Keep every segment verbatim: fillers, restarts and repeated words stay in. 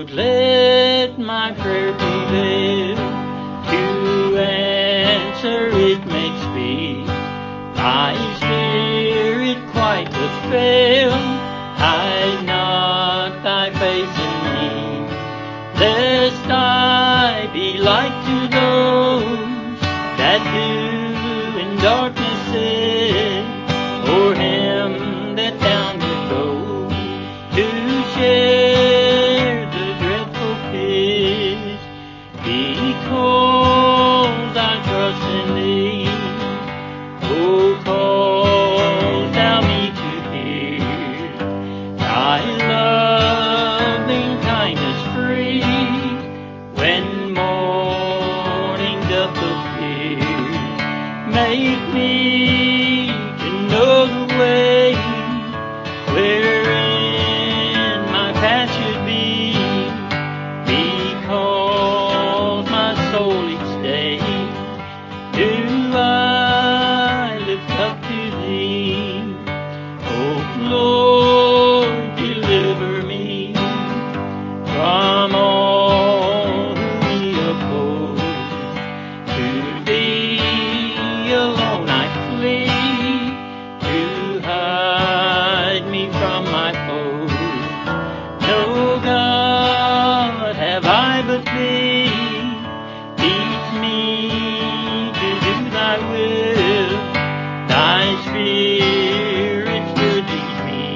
Lord, let my prayer be led. To answer it makes me, my spirit quite doth fail. Hide not thy face in me, lest I be like to those that do in darkness sit, or him that down did go to share the dreadful pit. Because I trust in thee, oh, call thou me to hear thy loving kindness free, when morning doth appear. Make me to know the way wherein my path should be, because my soul each day do I lift up to thee. Oh Lord, deliver me from all who me oppose. To thee alone I flee, to hide me from my foes. No God have I but thee, teach me to do thy will. Thy spirit will lead me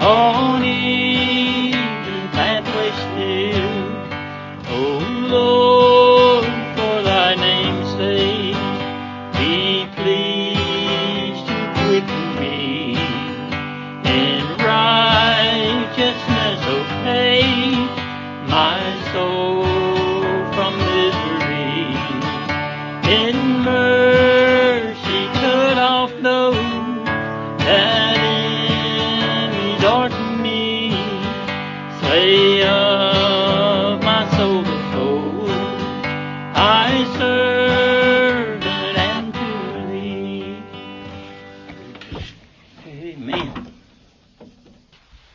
on even pathway still. O Lord, for thy name's sake, be pleased to quicken me in righteousness. Obey my soul from misery. In mercy cut off those that in darken me. Slay of my soul the foe I serve unto thee. Amen.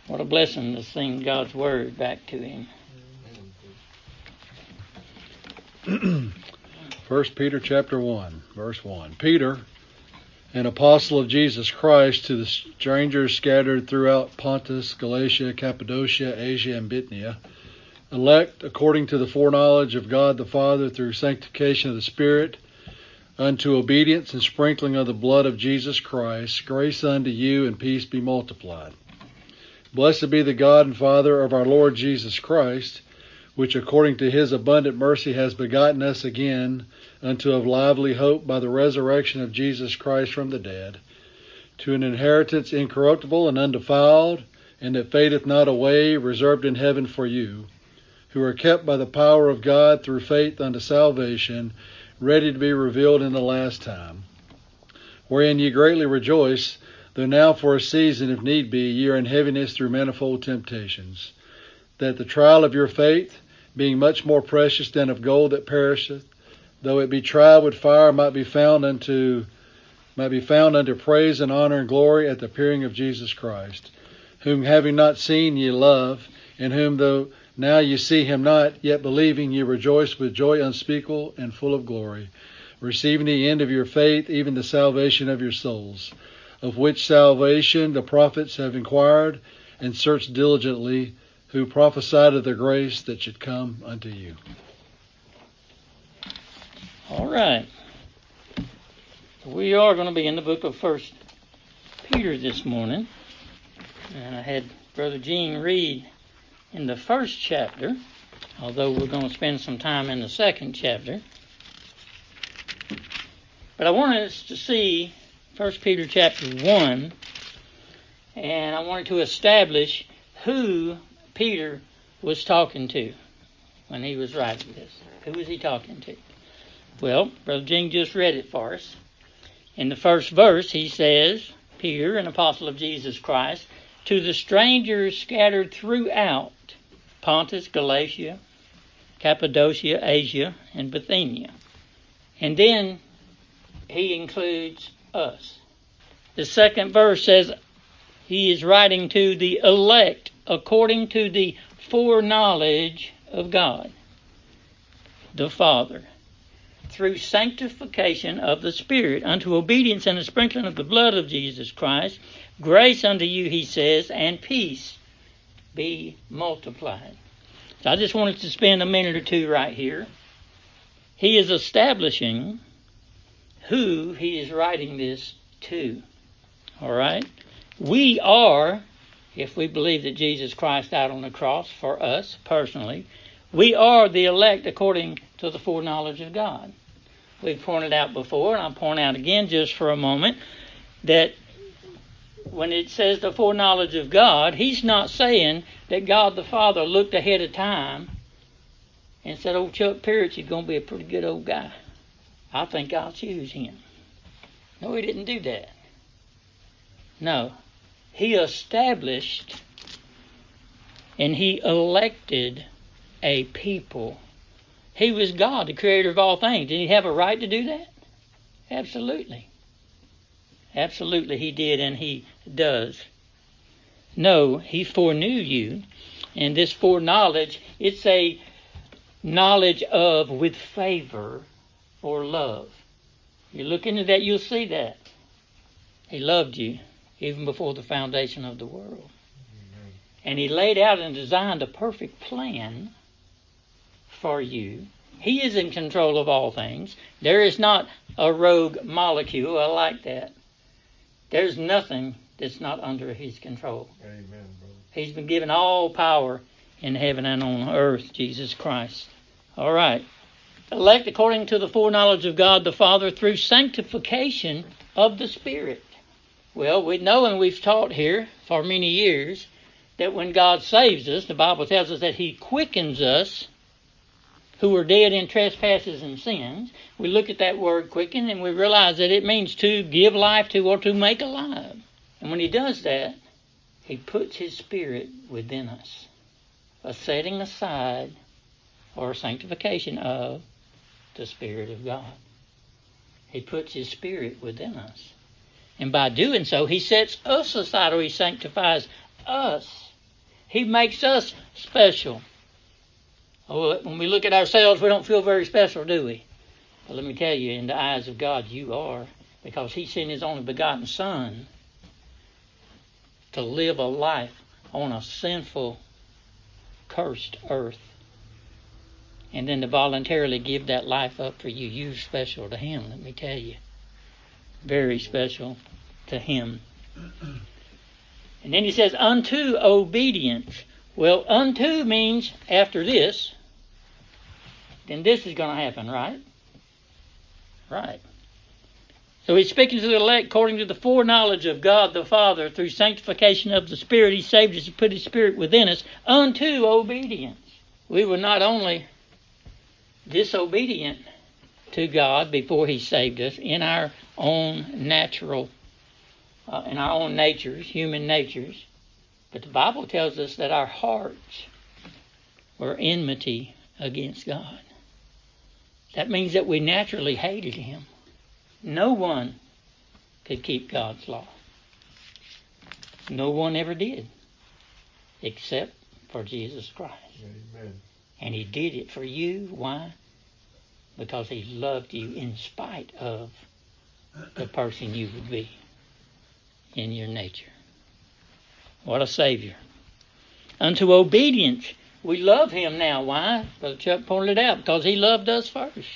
What a blessing to sing God's word back to him. First Peter chapter one, verse one. Peter, an apostle of Jesus Christ, to the strangers scattered throughout Pontus, Galatia, Cappadocia, Asia, and Bithynia, elect according to the foreknowledge of God the Father through sanctification of the Spirit, unto obedience and sprinkling of the blood of Jesus Christ, grace unto you and peace be multiplied. Blessed be the God and Father of our Lord Jesus Christ, which according to his abundant mercy has begotten us again unto a lively hope by the resurrection of Jesus Christ from the dead, to an inheritance incorruptible and undefiled, and that fadeth not away, reserved in heaven for you, who are kept by the power of God through faith unto salvation, ready to be revealed in the last time. Wherein ye greatly rejoice, though now for a season, if need be, ye are in heaviness through manifold temptations, that the trial of your faith, being much more precious than of gold that perisheth, though it be tried with fire, might be found unto might be found unto praise and honor and glory at the appearing of Jesus Christ, whom having not seen ye love, in whom though now ye see him not, yet believing ye rejoice with joy unspeakable and full of glory, receiving the end of your faith, even the salvation of your souls, of which salvation the prophets have inquired and searched diligently, who prophesied of the grace that should come unto you. All right. We are going to be in the book of First Peter this morning. And I had Brother Gene read in the first chapter, although we're going to spend some time in the second chapter. But I wanted us to see First Peter chapter one, and I wanted to establish who Peter was talking to when he was writing this. Who was he talking to? Well, Brother Gene just read it for us. In the first verse, he says, Peter, an apostle of Jesus Christ, to the strangers scattered throughout Pontus, Galatia, Cappadocia, Asia, and Bithynia. And then he includes us. The second verse says he is writing to the elect according to the foreknowledge of God the Father, through sanctification of the Spirit, unto obedience and the sprinkling of the blood of Jesus Christ. Grace unto you, he says, and peace be multiplied. So I just wanted to spend a minute or two right here. He is establishing who he is writing this to. All right? We are, if we believe that Jesus Christ died on the cross for us personally, we are the elect according to the foreknowledge of God. We've pointed out before, and I'll point out again just for a moment, that when it says the foreknowledge of God, he's not saying that God the Father looked ahead of time and said, "Oh, Chuck Parrott, you're going to be a pretty good old guy. I think I'll choose him." No, he didn't do that. No. He established and he elected a people. He was God, the creator of all things. Did he have a right to do that? Absolutely. Absolutely he did, and he does. No, he foreknew you. And this foreknowledge, it's a knowledge of with favor or love. You look into that, you'll see that. He loved you even before the foundation of the world. Amen. And he laid out and designed a perfect plan for you. He is in control of all things. There is not a rogue molecule. I like that. There's nothing that's not under his control. Amen, brother. He's been given all power in heaven and on earth, Jesus Christ. All right. Elect according to the foreknowledge of God the Father, through sanctification of the Spirit. Well, we know, and we've taught here for many years, that when God saves us, the Bible tells us that he quickens us who are dead in trespasses and sins. We look at that word quicken and we realize that it means to give life to or to make alive. And when he does that, he puts his Spirit within us, a setting aside or sanctification of the Spirit of God. He puts his Spirit within us. And by doing so, he sets us aside, or he sanctifies us. He makes us special. Oh, when we look at ourselves, we don't feel very special, do we? But let me tell you, in the eyes of God, you are. Because he sent his only begotten Son to live a life on a sinful, cursed earth. And then to voluntarily give that life up for you. You're special to him, let me tell you. Very special to him. And then he says, unto obedience. Well, unto means after this, then this is going to happen, right? Right. So he's speaking to the elect according to the foreknowledge of God the Father, through sanctification of the Spirit. He saved us and put his Spirit within us, unto obedience. We were not only disobedient to God before he saved us in our own natural, uh, in our own natures, human natures. But the Bible tells us that our hearts were enmity against God. That means that we naturally hated him. No one could keep God's law. No one ever did, except for Jesus Christ. Amen. And he did it for you. Why? Because he loved you in spite of the person you would be in your nature. What a Savior. Unto obedience. We love him now. Why? Brother Chuck pointed it out. Because he loved us first.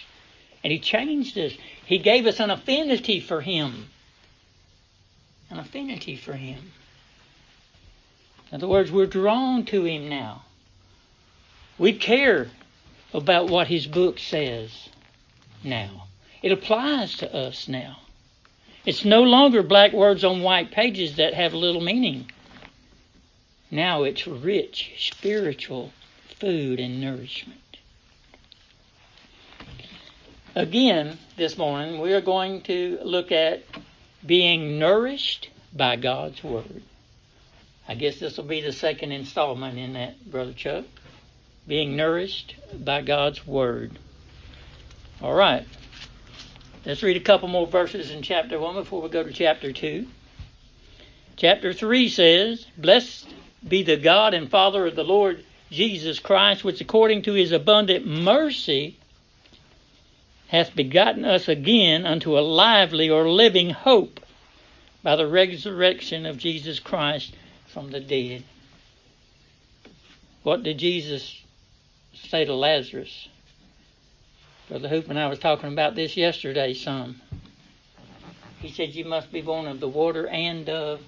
And he changed us. He gave us an affinity for him. An affinity for him. In other words, we're drawn to him now. We care about what his book says now. It applies to us now. It's no longer black words on white pages that have little meaning. Now it's rich spiritual food and nourishment. Again, this morning, we are going to look at being nourished by God's Word. I guess this will be the second installment in that, Brother Chuck. Being nourished by God's Word. All right. Let's read a couple more verses in chapter one before we go to chapter two. Chapter three says, "Blessed be the God and Father of the Lord Jesus Christ, which according to his abundant mercy hath begotten us again unto a lively or living hope by the resurrection of Jesus Christ from the dead. What did Jesus say to Lazarus? Brother Hoop and I was talking about this yesterday some. He said, you must be born of the water and of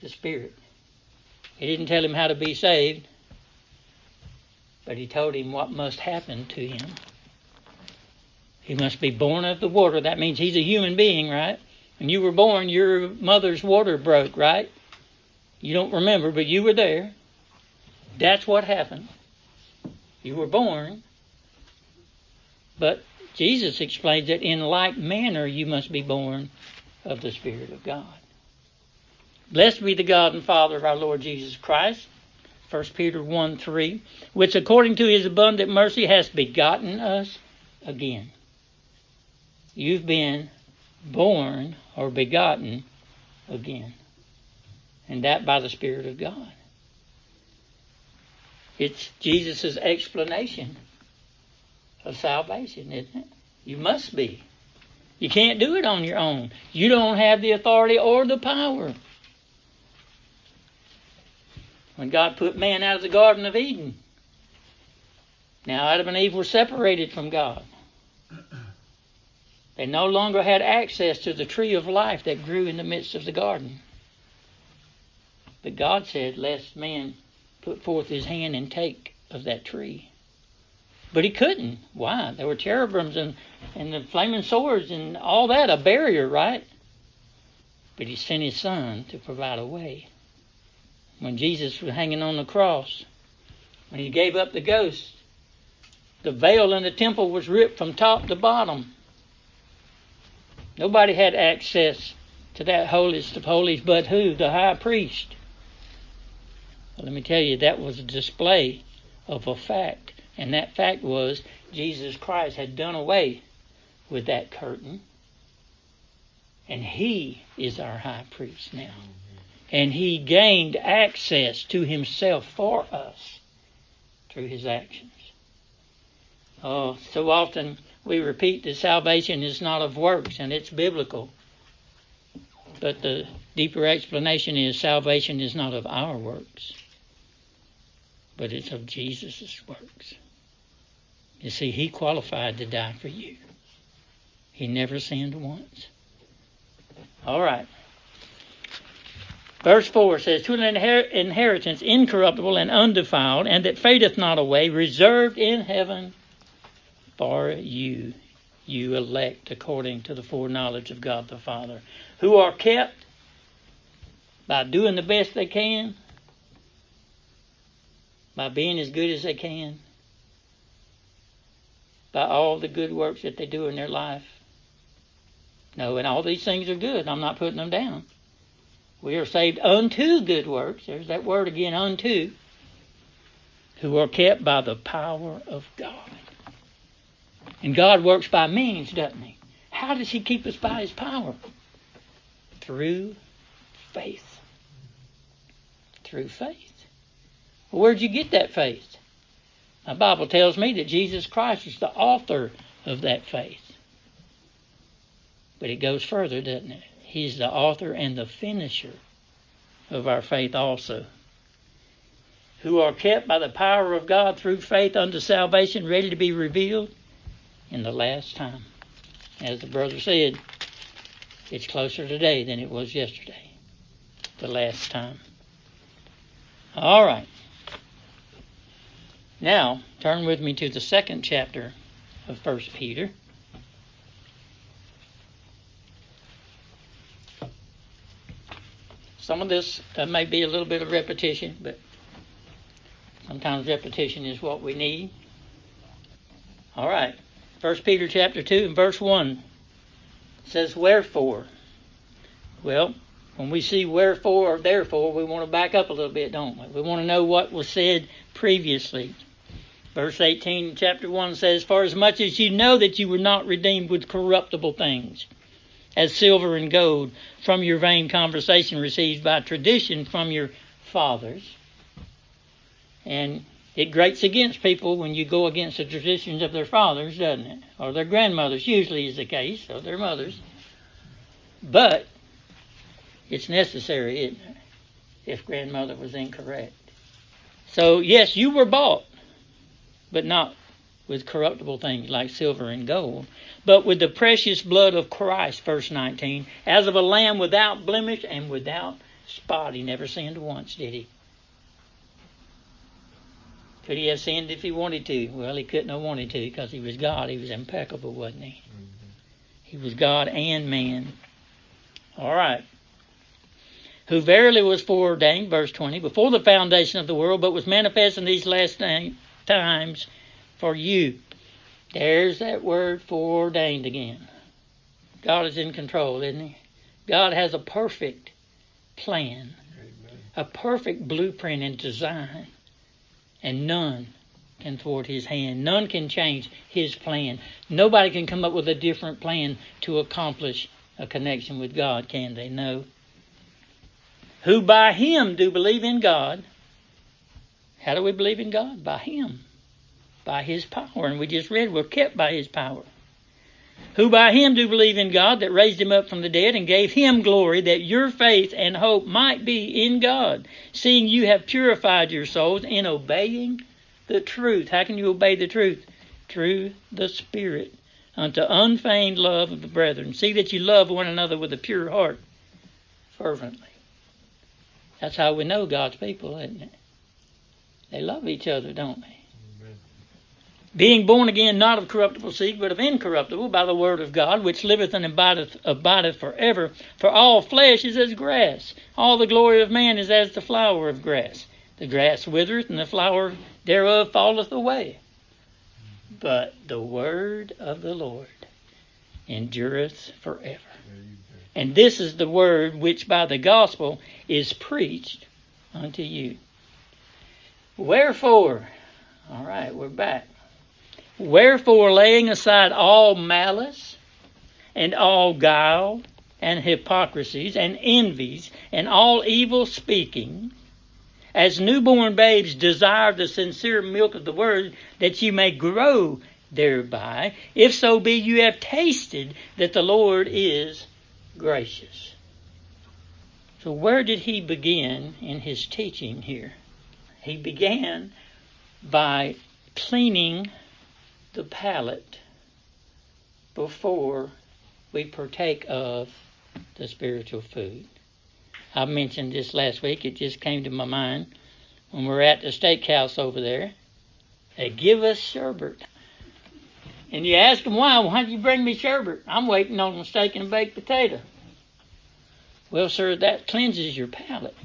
the Spirit. He didn't tell him how to be saved, but he told him what must happen to him. He must be born of the water. That means he's a human being, right? When you were born, your mother's water broke, right? You don't remember, but you were there. That's what happened. You were born. But Jesus explains that in like manner you must be born of the Spirit of God. Blessed be the God and Father of our Lord Jesus Christ, First Peter one three, which according to his abundant mercy has begotten us again. You've been born or begotten again, and that by the Spirit of God. It's Jesus' explanation of salvation, isn't it? You must be. You can't do it on your own. You don't have the authority or the power. When God put man out of the Garden of Eden, now Adam and Eve were separated from God. They no longer had access to the tree of life that grew in the midst of the garden. But God said, lest man put forth his hand and take of that tree. But he couldn't. Why? There were cherubims and, and the flaming swords and all that, a barrier, right? But he sent his son to provide a way. When Jesus was hanging on the cross, when he gave up the ghost, the veil in the temple was ripped from top to bottom. Nobody had access to that holiest of holies but who? The high priest. Well, let me tell you, that was a display of a fact. And that fact was Jesus Christ had done away with that curtain. And he is our high priest now. And he gained access to himself for us through his actions. Oh, so often we repeat that salvation is not of works, and it's biblical. But the deeper explanation is salvation is not of our works, but it's of Jesus' works. You see, he qualified to die for you. He never sinned once. All right. Verse four says, to an inher- inheritance incorruptible and undefiled, and that fadeth not away, reserved in heaven for you, you elect, according to the foreknowledge of God the Father, who are kept by doing the best they can, by being as good as they can, by all the good works that they do in their life. No, and all these things are good. I'm not putting them down. We are saved unto good works. There's that word again, unto, who are kept by the power of God. And God works by means, doesn't he? How does he keep us by his power? Through faith. Through faith. Well, where'd you get that faith? My Bible tells me that Jesus Christ is the author of that faith. But it goes further, doesn't it? He's the author and the finisher of our faith also. Who are kept by the power of God through faith unto salvation, ready to be revealed in the last time. As the brother said, it's closer today than it was yesterday. The last time. All right. Now, turn with me to the second chapter of First Peter. Some of this uh, may be a little bit of repetition, but sometimes repetition is what we need. All right. First Peter chapter two and verse one says, wherefore? Well, when we see wherefore or therefore, we want to back up a little bit, don't we? We want to know what was said previously. Verse eighteen, chapter one says, for as much as you know that you were not redeemed with corruptible things, as silver and gold, from your vain conversation received by tradition from your fathers. And It grates against people when you go against the traditions of their fathers, doesn't it? Or their grandmothers, usually is the case, or their mothers. But it's necessary, isn't it, if grandmother was incorrect. So, yes, you were bought, but not with corruptible things like silver and gold, but with the precious blood of Christ, verse nineteen, as of a lamb without blemish and without spot. He never sinned once, did he? Could he have sinned if he wanted to? Well, he couldn't have wanted to because he was God. He was impeccable, wasn't he? He was God and man. All right. Who verily was foreordained, verse twenty, before the foundation of the world, but was manifest in these last times for you. There's that word foreordained again. God is in control, isn't he? God has a perfect plan, amen, a perfect blueprint and design, and none can thwart his hand. None can change his plan. Nobody can come up with a different plan to accomplish a connection with God, can they? No. Who by him do believe in God. How do we believe in God? By him. By his power. And we just read we're kept by his power. Who by him do believe in God that raised him up from the dead and gave him glory, that your faith and hope might be in God, seeing you have purified your souls in obeying the truth. How can you obey the truth? Through the Spirit, unto unfeigned love of the brethren. See that you love one another with a pure heart, fervently. That's how we know God's people, isn't it? They love each other, don't they? Amen. Being born again, not of corruptible seed, but of incorruptible, by the word of God, which liveth and abideth, abideth forever. For all flesh is as grass. All the glory of man is as the flower of grass. The grass withereth, and the flower thereof falleth away. But the word of the Lord endureth forever. And this is the word which by the gospel is preached unto you. Wherefore, all right, we're back. Wherefore, laying aside all malice and all guile and hypocrisies and envies and all evil speaking, as newborn babes desire the sincere milk of the word, that you may grow thereby, if so be you have tasted that the Lord is gracious. So where did he begin in his teaching here? He began by cleaning the palate before we partake of the spiritual food. I mentioned this last week. It just came to my mind when we were at the steakhouse over there. They give us sherbet. And you ask them, why? Why did you bring me sherbet? I'm waiting on a steak and a baked potato. Well, sir, that cleanses your palate.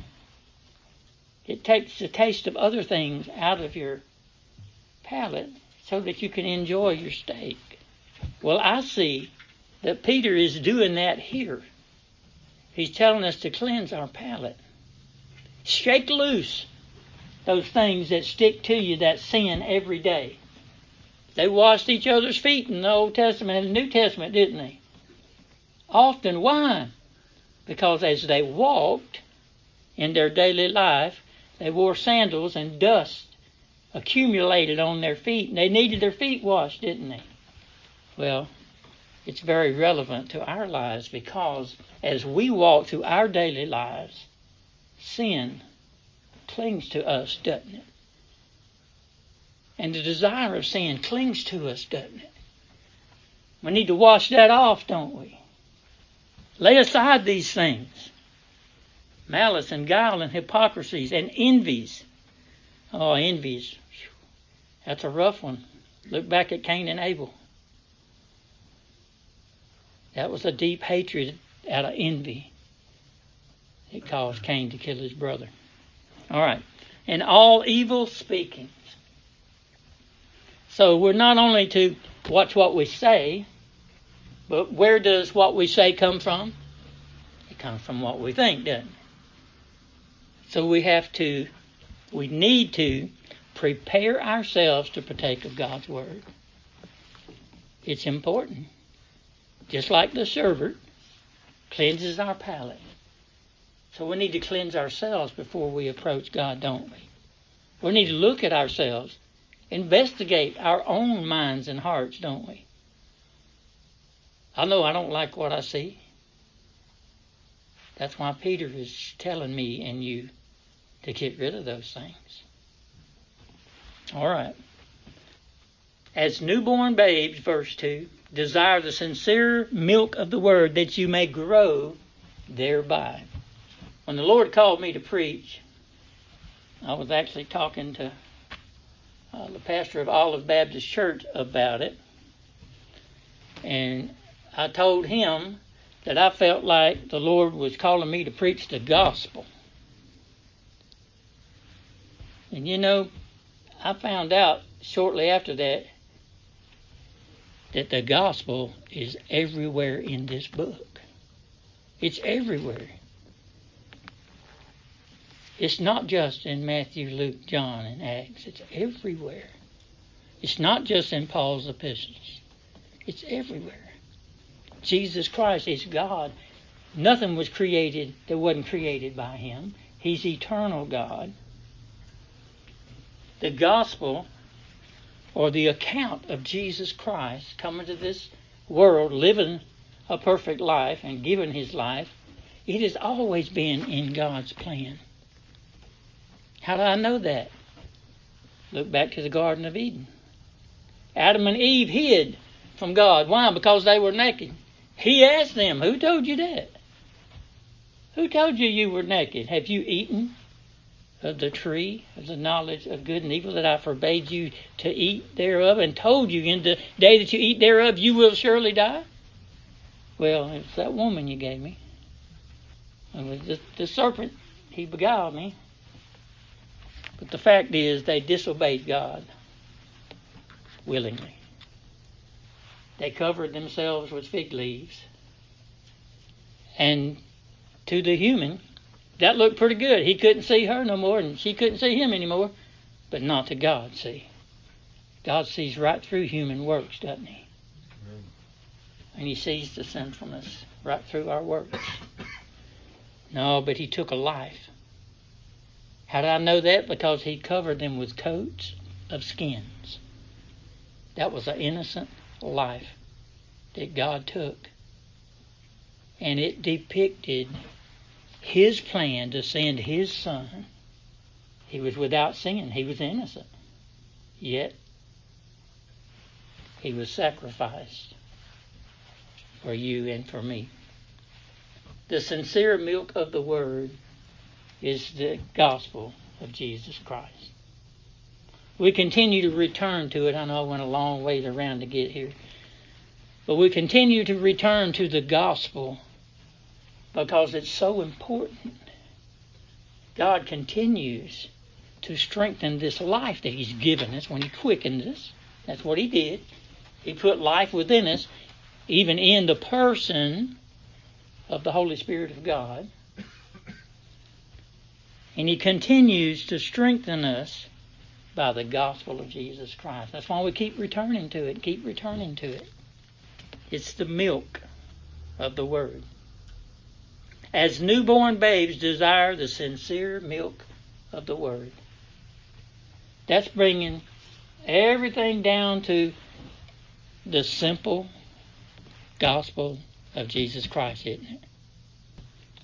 It takes the taste of other things out of your palate so that you can enjoy your steak. Well, I see that Peter is doing that here. He's telling us to cleanse our palate. Shake loose those things that stick to you, that sin every day. They washed each other's feet in the Old Testament and the New Testament, didn't they? Often. Why? Because as they walked in their daily life, they wore sandals and dust accumulated on their feet. And they needed their feet washed, didn't they? Well, it's very relevant to our lives because as we walk through our daily lives, sin clings to us, doesn't it? And the desire of sin clings to us, doesn't it? We need to wash that off, don't we? Lay aside these things. Malice and guile and hypocrisies and envies. Oh, envies. That's a rough one. Look back at Cain and Abel. That was a deep hatred out of envy. It caused Cain to kill his brother. All right. And all evil speaking. So we're not only to watch what we say, but where does what we say come from? It comes from what we think, doesn't it? So we have to, we need to prepare ourselves to partake of God's Word. It's important. Just like the sherbet cleanses our palate. So we need to cleanse ourselves before we approach God, don't we? We need to look at ourselves, investigate our own minds and hearts, don't we? I know I don't like what I see. That's why Peter is telling me and you to get rid of those things. All right. As newborn babes, verse two, desire the sincere milk of the word that you may grow thereby. When the Lord called me to preach, I was actually talking to uh, the pastor of Olive Baptist Church about it. And I told him that I felt like the Lord was calling me to preach the gospel. And you know, I found out shortly after that that the gospel is everywhere in this book. It's everywhere. It's not just in Matthew, Luke, John, and Acts. It's everywhere. It's not just in Paul's epistles. It's everywhere. Jesus Christ is God. Nothing was created that wasn't created by Him. He's eternal God. The gospel, or the account of Jesus Christ coming to this world, living a perfect life and giving His life, it has always been in God's plan. How do I know that? Look back to the Garden of Eden. Adam and Eve hid from God. Why? Because they were naked. He asked them, who told you that? Who told you you were naked? Have you eaten of the tree of the knowledge of good and evil that I forbade you to eat thereof, and told you in the day that you eat thereof you will surely die? Well, it's that woman you gave me. It was the, the serpent. He beguiled me. But the fact is, they disobeyed God willingly. They covered themselves with fig leaves. And to the human, that looked pretty good. He couldn't see her no more, and she couldn't see him anymore. But not to God, see. God sees right through human works, doesn't He? Amen. And He sees the sinfulness right through our works. No, but He took a life. How do I know that? Because He covered them with coats of skins. That was an innocent life that God took. And it depicted His plan to send His Son. He was without sin. He was innocent. Yet, He was sacrificed for you and for me. The sincere milk of the Word is the gospel of Jesus Christ. We continue to return to it. I know I went a long ways around to get here. But we continue to return to the gospel because it's so important. God continues to strengthen this life that He's given us when He quickened us. That's what He did. He put life within us, even in the person of the Holy Spirit of God. And He continues to strengthen us by the gospel of Jesus Christ. That's why we keep returning to it, keep returning to it. It's the milk of the Word. As newborn babes desire the sincere milk of the Word. That's bringing everything down to the simple gospel of Jesus Christ, isn't it?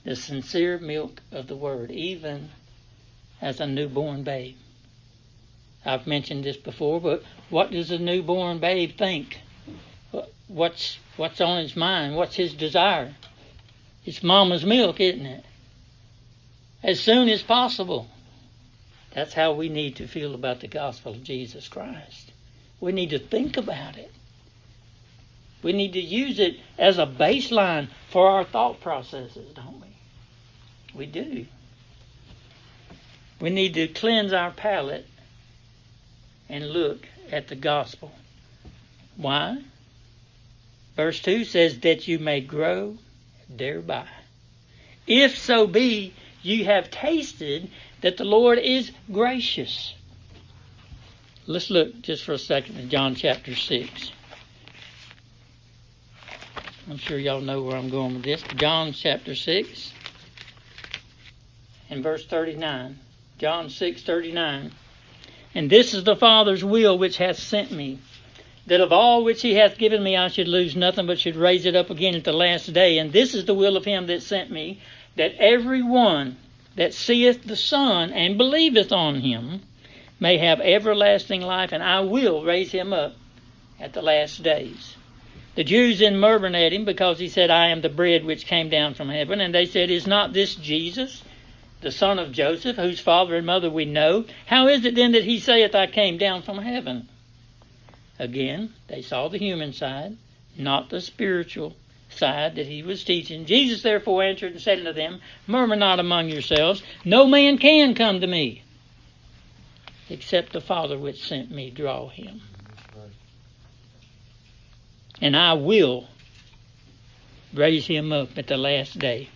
The sincere milk of the Word, even as a newborn babe. I've mentioned this before, but what does a newborn babe think? What's what's on his mind? What's his desire? It's mama's milk, isn't it? As soon as possible. That's how we need to feel about the gospel of Jesus Christ. We need to think about it. We need to use it as a baseline for our thought processes, don't we? We do. We need to cleanse our palate and look at the gospel. Why? Verse two says that you may grow thereby. If so be you have tasted that the Lord is gracious. Let's look just for a second at John chapter six. I'm sure y'all know where I'm going with this. John chapter six and verse thirty-nine. John six, thirty-nine. And this is the Father's will which hath sent me, that of all which he hath given me I should lose nothing, but should raise it up again at the last day. And this is the will of him that sent me, that every one that seeth the Son and believeth on him may have everlasting life, and I will raise him up at the last days. The Jews then murmured at him, because he said, I am the bread which came down from heaven. And they said, Is not this Jesus, the son of Joseph, whose father and mother we know? How is it then that he saith, I came down from heaven? Again, they saw the human side, not the spiritual side that he was teaching. Jesus therefore answered and said unto them, Murmur not among yourselves. No man can come to me, except the Father which sent me draw him. And I will raise him up at the last day.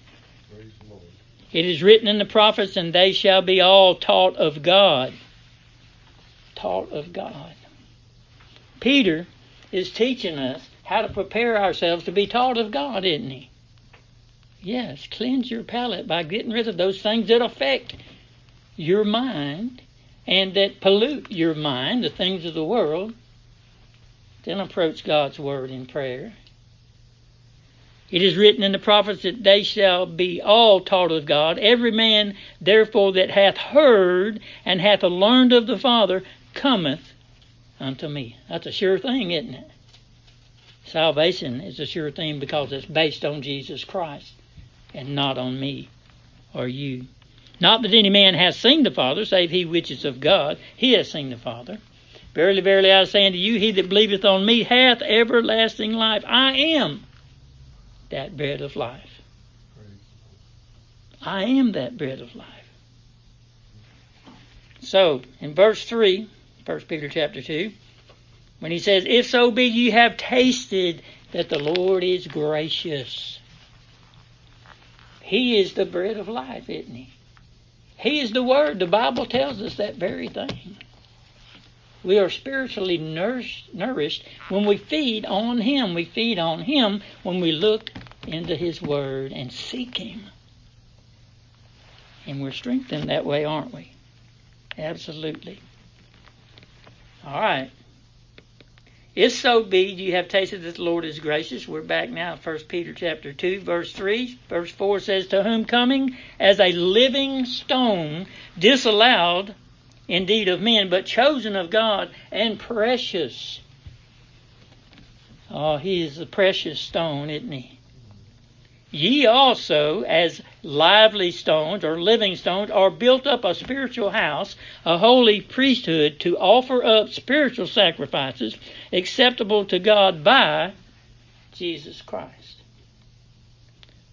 Praise the Lord. It is written in the prophets, and they shall be all taught of God. Taught of God. Peter is teaching us how to prepare ourselves to be taught of God, isn't he? Yes, cleanse your palate by getting rid of those things that affect your mind and that pollute your mind, the things of the world. Then approach God's word in prayer. It is written in the prophets that they shall be all taught of God. Every man, therefore, that hath heard and hath learned of the Father cometh unto me. That's a sure thing, isn't it? Salvation is a sure thing because it's based on Jesus Christ and not on me or you. Not that any man hath seen the Father, save he which is of God. He hath seen the Father. Verily, verily, I say unto you, he that believeth on me hath everlasting life. I am that bread of life. I am that bread of life. So, in verse three, First Peter chapter two, when he says, If so be ye have tasted that the Lord is gracious. He is the bread of life, isn't he? He is the Word. The Bible tells us that very thing. We are spiritually nourished, nourished when we feed on Him. We feed on Him when we look into His Word and seek Him. And we're strengthened that way, aren't we? Absolutely. All right. If so be you have tasted that the Lord is gracious. We're back now in First Peter chapter two, verse three. Verse four says, To whom coming as a living stone, disallowed indeed of men, but chosen of God and precious. Oh, he is the precious stone, isn't he? Ye also, as lively stones or living stones, are built up a spiritual house, a holy priesthood, to offer up spiritual sacrifices acceptable to God by Jesus Christ.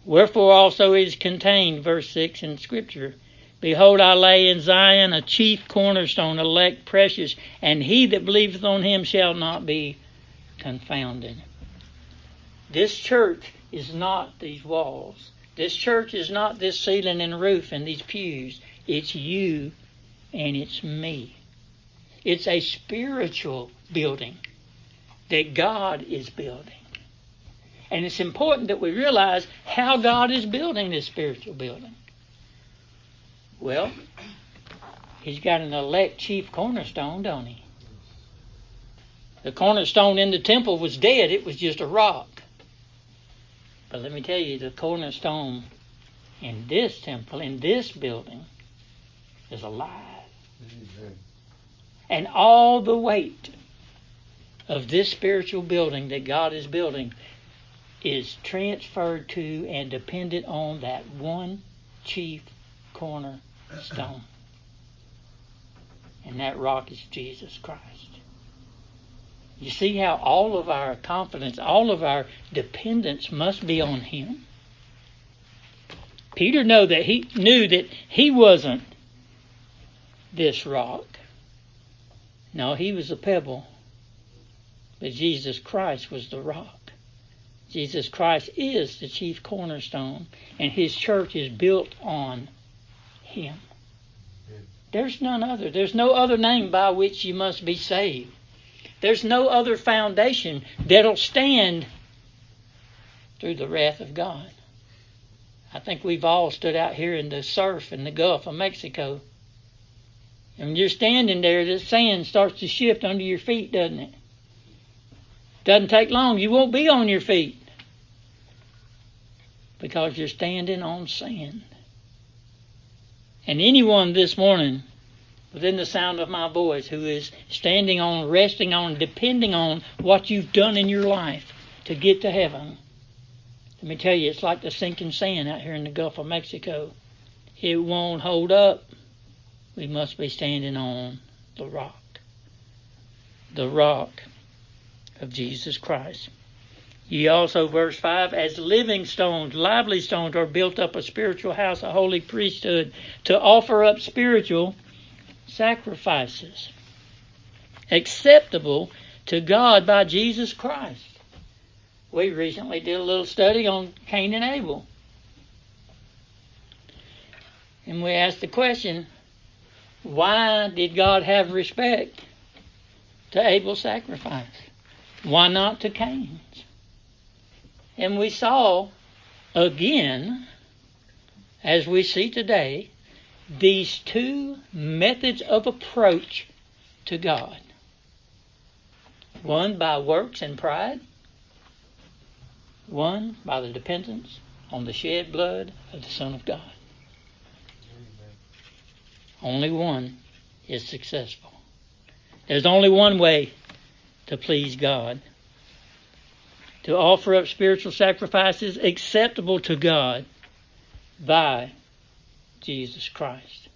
Wherefore also is contained, verse six in Scripture, Behold, I lay in Zion a chief cornerstone, elect, precious, and he that believeth on him shall not be confounded. This church is not these walls. This church is not this ceiling and roof and these pews. It's you and it's me. It's a spiritual building that God is building. And it's important that we realize how God is building this spiritual building. Well, he's got an elect chief cornerstone, don't he? The cornerstone in the temple was dead. It was just a rock. But let me tell you, the cornerstone in this temple, in this building, is alive. Amen. And all the weight of this spiritual building that God is building is transferred to and dependent on that one chief cornerstone. Stone. And that rock is Jesus Christ. You see how all of our confidence, all of our dependence must be on Him? Peter knew that he knew that he wasn't this rock. No, he was a pebble. But Jesus Christ was the rock. Jesus Christ is the chief cornerstone, and His church is built on Him. There's none other. There's no other name by which you must be saved. There's no other foundation that'll stand through the wrath of God. I think we've all stood out here in the surf in the Gulf of Mexico And when you're standing there, that sand starts to shift under your feet, doesn't it? Doesn't take long. You won't be on your feet because you're standing on sand. And anyone this morning within the sound of my voice who is standing on, resting on, depending on what you've done in your life to get to heaven, let me tell you, it's like the sinking sand out here in the Gulf of Mexico. It won't hold up. We must be standing on the rock. The rock of Jesus Christ. Ye also, verse five, as living stones, lively stones, are built up a spiritual house, a holy priesthood, to offer up spiritual sacrifices acceptable to God by Jesus Christ. We recently did a little study on Cain and Abel. And we asked the question, why did God have respect to Abel's sacrifice? Why not to Cain's? And we saw again, as we see today, these two methods of approach to God. One by works and pride. One by the dependence on the shed blood of the Son of God. Only one is successful. There's only one way to please God. To offer up spiritual sacrifices acceptable to God by Jesus Christ.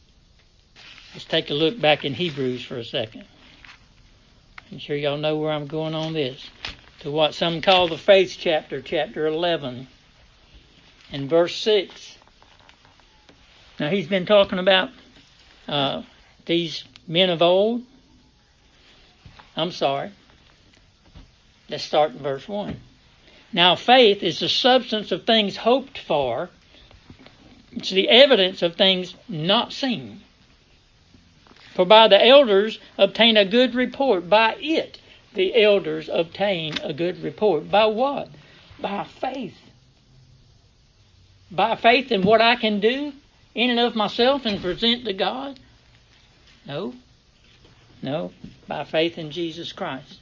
Let's take a look back in Hebrews for a second. I'm sure y'all know where I'm going on this. To what some call the faith chapter, chapter eleven, and verse six. Now he's been talking about uh, these men of old. I'm sorry. Let's start in verse one. Now faith is the substance of things hoped for. It's the evidence of things not seen. For by the elders obtain a good report. By it the elders obtain a good report. By what? By faith. By faith in what I can do in and of myself and present to God? No. No. By faith in Jesus Christ.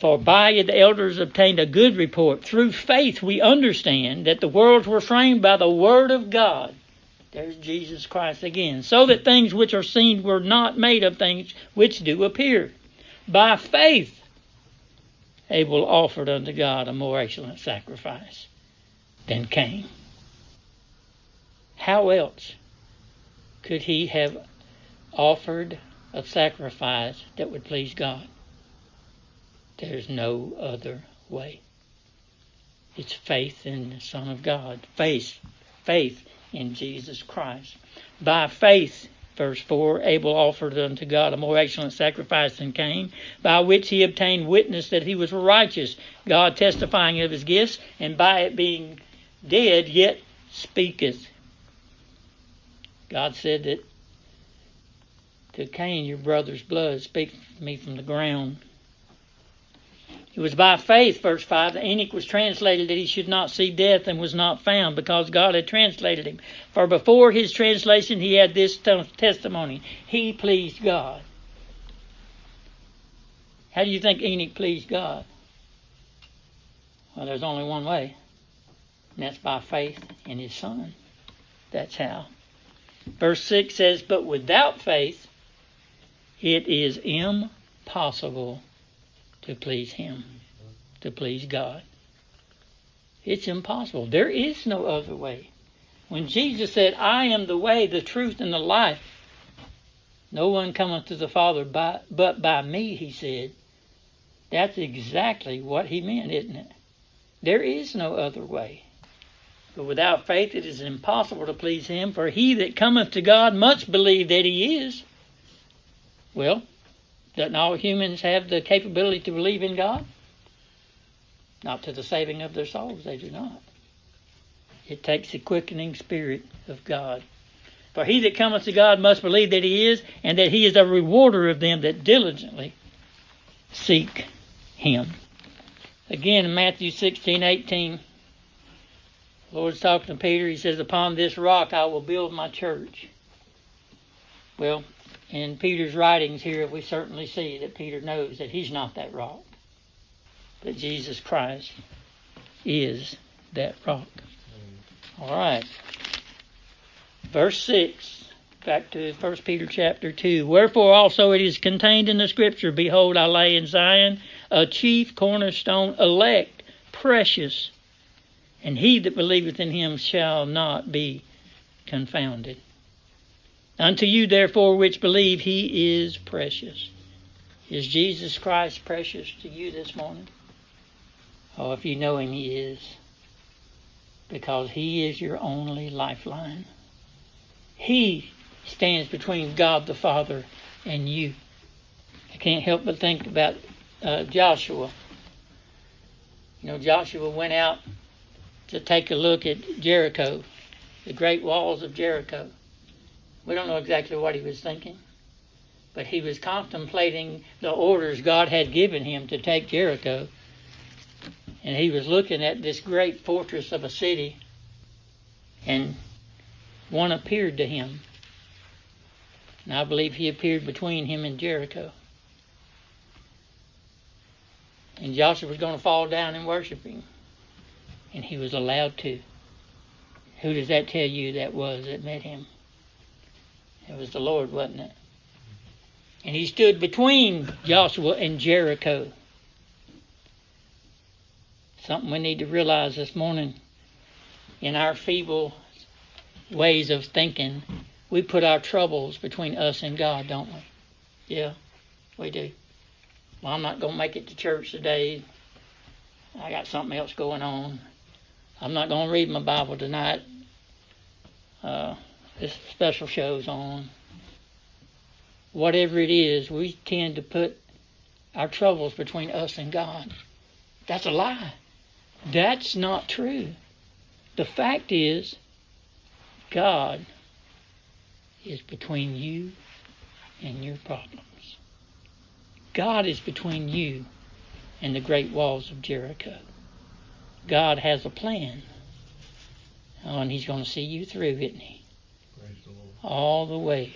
For by it the elders obtained a good report. Through faith we understand that the worlds were framed by the word of God. There's Jesus Christ again. So that things which are seen were not made of things which do appear. By faith Abel offered unto God a more excellent sacrifice than Cain. How else could he have offered a sacrifice that would please God? There's no other way. It's faith in the Son of God. Faith, faith in Jesus Christ. By faith, verse four, Abel offered unto God a more excellent sacrifice than Cain, by which he obtained witness that he was righteous, God testifying of his gifts, and by it being dead, yet speaketh. God said that to Cain, your brother's blood speaks to me from the ground. It was by faith, verse five, that Enoch was translated that he should not see death and was not found because God had translated him. For before his translation he had this t- testimony. He pleased God. How do you think Enoch pleased God? Well, there's only one way. And that's by faith in his Son. That's how. Verse six says, but without faith it is impossible to please him, to please God. It's impossible. There is no other way. When Jesus said, I am the way, the truth, and the life, no one cometh to the Father by, but by me, he said. That's exactly what he meant, isn't it? There is no other way. But without faith it is impossible to please him, for he that cometh to God must believe that he is. Well, doesn't all humans have the capability to believe in God? Not to the saving of their souls, they do not. It takes the quickening spirit of God. For he that cometh to God must believe that he is, and that he is a rewarder of them that diligently seek him. Again, in Matthew sixteen eighteen, the Lord's talking to Peter. He says, upon this rock I will build my church. Well, And in Peter's writings here, we certainly see that Peter knows that he's not that rock, but Jesus Christ is that rock. All right. Verse six, back to First Peter chapter two. Wherefore also it is contained in the Scripture, behold, I lay in Zion a chief cornerstone, elect, precious, and he that believeth in him shall not be confounded. Unto you, therefore, which believe, he is precious. Is Jesus Christ precious to you this morning? Oh, if you know him, he is. Because he is your only lifeline. He stands between God the Father and you. I can't help but think about uh, Joshua. You know, Joshua went out to take a look at Jericho, the great walls of Jericho. We don't know exactly what he was thinking, but he was contemplating the orders God had given him to take Jericho. And he was looking at this great fortress of a city, and one appeared to him. And I believe he appeared between him and Jericho. And Joshua was going to fall down and worship him. And he was allowed to. Who does that tell you that was that met him? It was the Lord, wasn't it? And he stood between Joshua and Jericho. Something we need to realize this morning. In our feeble ways of thinking, we put our troubles between us and God, don't we? Yeah, we do. Well, I'm not going to make it to church today. I got something else going on. I'm not going to read my Bible tonight. Uh, this special show's on. Whatever it is, we tend to put our troubles between us and God. That's a lie. That's not true. The fact is, God is between you and your problems. God is between you and the great walls of Jericho. God has a plan. Oh, and he's going to see you through, isn't he? Praise the Lord. All the way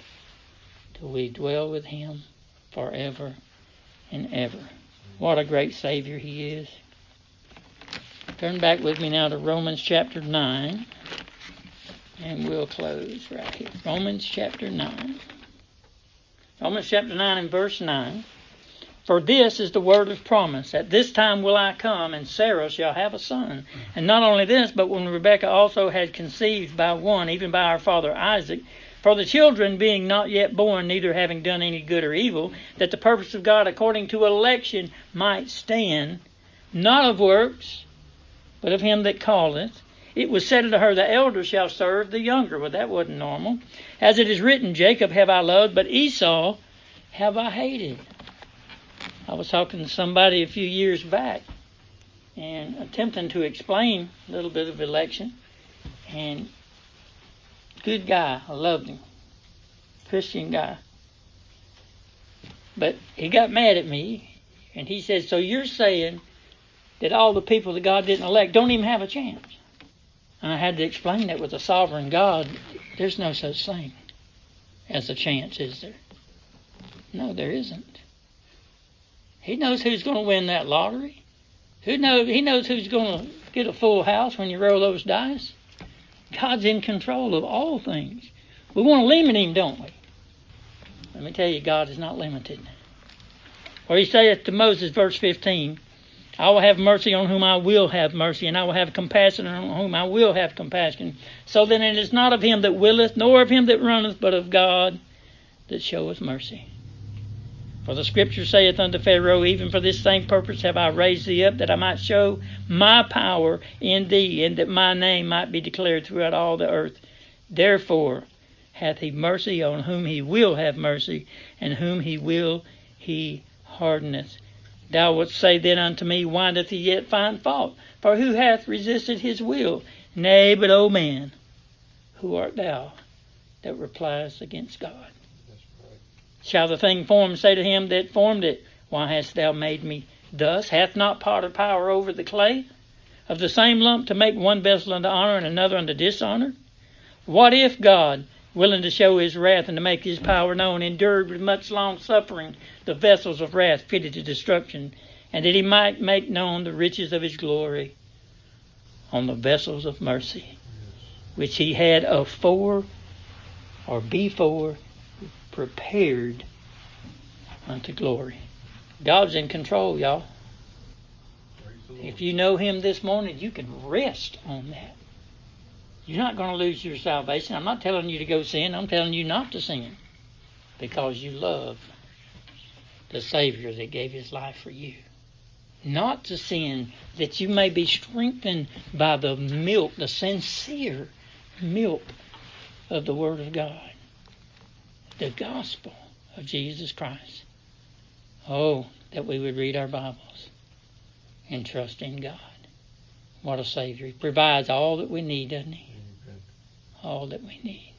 till we dwell with him forever and ever. What a great Savior he is. Turn back with me now to Romans chapter nine, and we'll close right here. Romans chapter nine. Romans chapter nine and verse nine. For this is the word of promise. At this time will I come, and Sarah shall have a son. And not only this, but when Rebekah also had conceived by one, even by our father Isaac, for the children being not yet born, neither having done any good or evil, that the purpose of God according to election might stand, not of works, but of him that calleth. It was said unto her, the elder shall serve the younger. Well, that wasn't normal. As it is written, Jacob have I loved, but Esau have I hated. I was talking to somebody a few years back and attempting to explain a little bit of election. And good guy. I loved him. Christian guy. But he got mad at me. And he said, so you're saying that all the people that God didn't elect don't even have a chance. And I had to explain that with a sovereign God, there's no such thing as a chance, is there? No, there isn't. He knows who's going to win that lottery. Who knows? He knows who's going to get a full house when you roll those dice. God's in control of all things. We want to limit him, don't we? Let me tell you, God is not limited. For he saith to Moses, verse fifteen, I will have mercy on whom I will have mercy, and I will have compassion on whom I will have compassion. So then it is not of him that willeth, nor of him that runneth, but of God that showeth mercy. For the Scripture saith unto Pharaoh, even for this same purpose have I raised thee up, that I might show my power in thee, and that my name might be declared throughout all the earth. Therefore hath he mercy on whom he will have mercy, and whom he will he hardeneth. Thou wilt say then unto me, why doth he yet find fault? For who hath resisted his will? Nay, but, O man, who art thou that replies against God? Shall the thing formed say to him that formed it, why hast thou made me thus? Hath not potter power over the clay of the same lump to make one vessel unto honor and another unto dishonor? What if God, willing to show his wrath and to make his power known, endured with much long suffering the vessels of wrath fitted to destruction, and that he might make known the riches of his glory on the vessels of mercy, which he had afore or before prepared unto glory. God's in control, y'all. If you know him this morning, you can rest on that. You're not going to lose your salvation. I'm not telling you to go sin. I'm telling you not to sin, because you love the Savior that gave his life for you. Not to sin, that you may be strengthened by the milk, the sincere milk of the Word of God, the gospel of Jesus Christ. Oh, that we would read our Bibles and trust in God. What a Savior. He provides all that we need, doesn't he? All that we need.